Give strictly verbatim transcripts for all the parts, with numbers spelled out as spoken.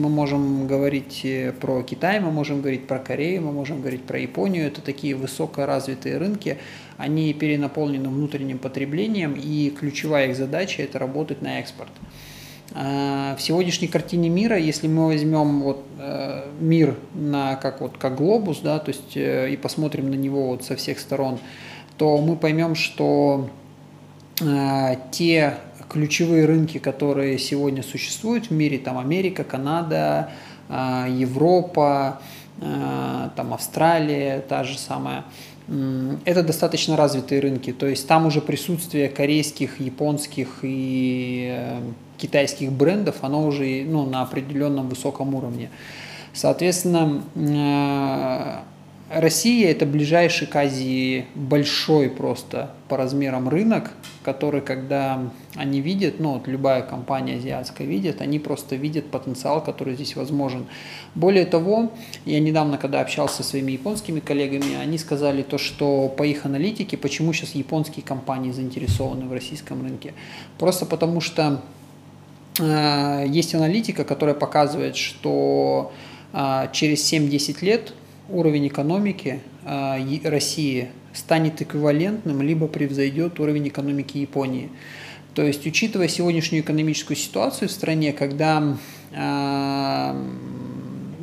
мы можем говорить про Китай, мы можем говорить про Корею, мы можем говорить про Японию. Это такие высокоразвитые рынки, они перенаполнены внутренним потреблением, и ключевая их задача – это работать на экспорт. В сегодняшней картине мира, если мы возьмем вот мир на, как, вот, как глобус, да, то есть, и посмотрим на него вот со всех сторон, то мы поймем, что те ключевые рынки, которые сегодня существуют в мире, там Америка, Канада, Европа, там Австралия, та же самая, это достаточно развитые рынки, то есть там уже присутствие корейских, японских и китайских брендов, оно уже, ну, на определенном высоком уровне. Соответственно, Россия – это ближайший к Азии большой просто по размерам рынок, который, когда они видят, ну вот любая компания азиатская видит, они просто видят потенциал, который здесь возможен. Более того, я недавно, когда общался со своими японскими коллегами, они сказали то, что по их аналитике, почему сейчас японские компании заинтересованы в российском рынке. Просто потому что э, есть аналитика, которая показывает, что э, через семь-десять лет уровень экономики э, России станет эквивалентным, либо превзойдет уровень экономики Японии. То есть, учитывая сегодняшнюю экономическую ситуацию в стране, когда, э,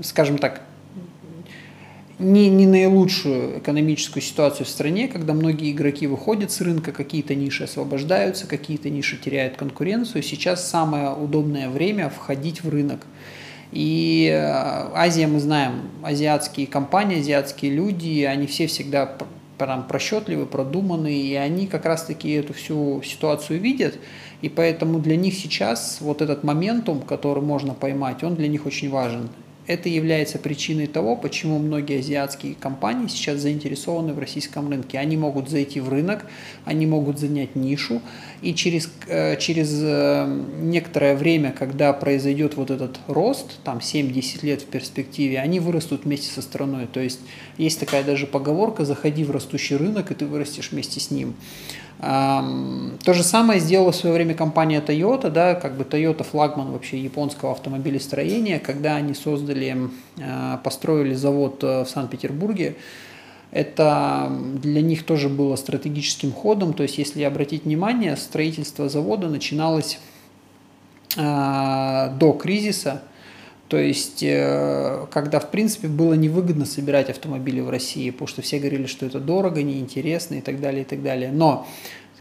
скажем так, не, не наилучшую экономическую ситуацию в стране, когда многие игроки выходят с рынка, какие-то ниши освобождаются, какие-то ниши теряют конкуренцию, сейчас самое удобное время входить в рынок. И Азия, мы знаем, азиатские компании, азиатские люди, они все всегда прям просчетливы, продуманы, и они как раз-таки эту всю ситуацию видят, и поэтому для них сейчас вот этот моментум, который можно поймать, он для них очень важен. Это является причиной того, почему многие азиатские компании сейчас заинтересованы в российском рынке. Они могут зайти в рынок, они могут занять нишу, и через, через некоторое время, когда произойдет вот этот рост, там семь-десять лет в перспективе, они вырастут вместе со страной. То есть есть такая даже поговорка «заходи в растущий рынок, и ты вырастешь вместе с ним». То же самое сделала в свое время компания Toyota, да, как бы Toyota флагман вообще японского автомобилестроения, когда они создали, построили завод в Санкт-Петербурге. Это для них тоже было стратегическим ходом, то есть если обратить внимание, строительство завода начиналось до кризиса. То есть, когда, в принципе, было невыгодно собирать автомобили в России, потому что все говорили, что это дорого, неинтересно и так далее, и так далее. Но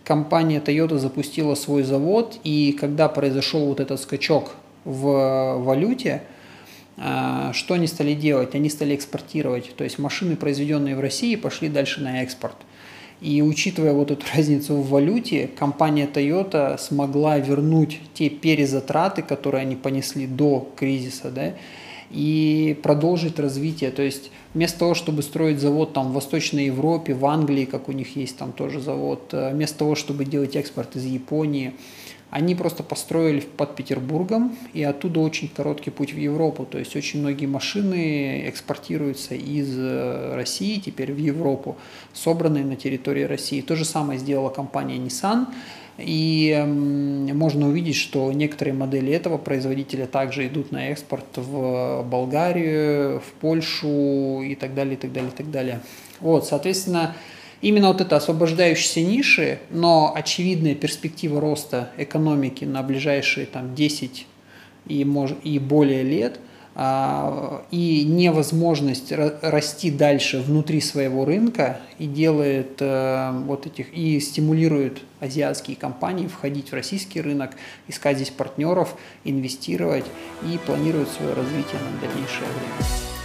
компания Toyota запустила свой завод, и когда произошел вот этот скачок в валюте, что они стали делать? Они стали экспортировать. То есть, машины, произведенные в России, пошли дальше на экспорт. И учитывая вот эту разницу в валюте, компания Toyota смогла вернуть те перезатраты, которые они понесли до кризиса, да, и продолжить развитие. То есть вместо того, чтобы строить завод там в Восточной Европе, в Англии, как у них есть там тоже завод, вместо того, чтобы делать экспорт из Японии, они просто построили под Петербургом, и оттуда очень короткий путь в Европу. То есть очень многие машины экспортируются из России теперь в Европу, собранные на территории России. То же самое сделала компания Nissan. И можно увидеть, что некоторые модели этого производителя также идут на экспорт в Болгарию, в Польшу и так далее, и так далее, и так далее. Вот, соответственно, именно вот это освобождающиеся ниши, но очевидная перспектива роста экономики на ближайшие там, десять и, мож, и более лет, а, и невозможность расти дальше внутри своего рынка и делает а, вот этих и стимулирует азиатские компании входить в российский рынок, искать здесь партнеров, инвестировать и планировать свое развитие на дальнейшее время.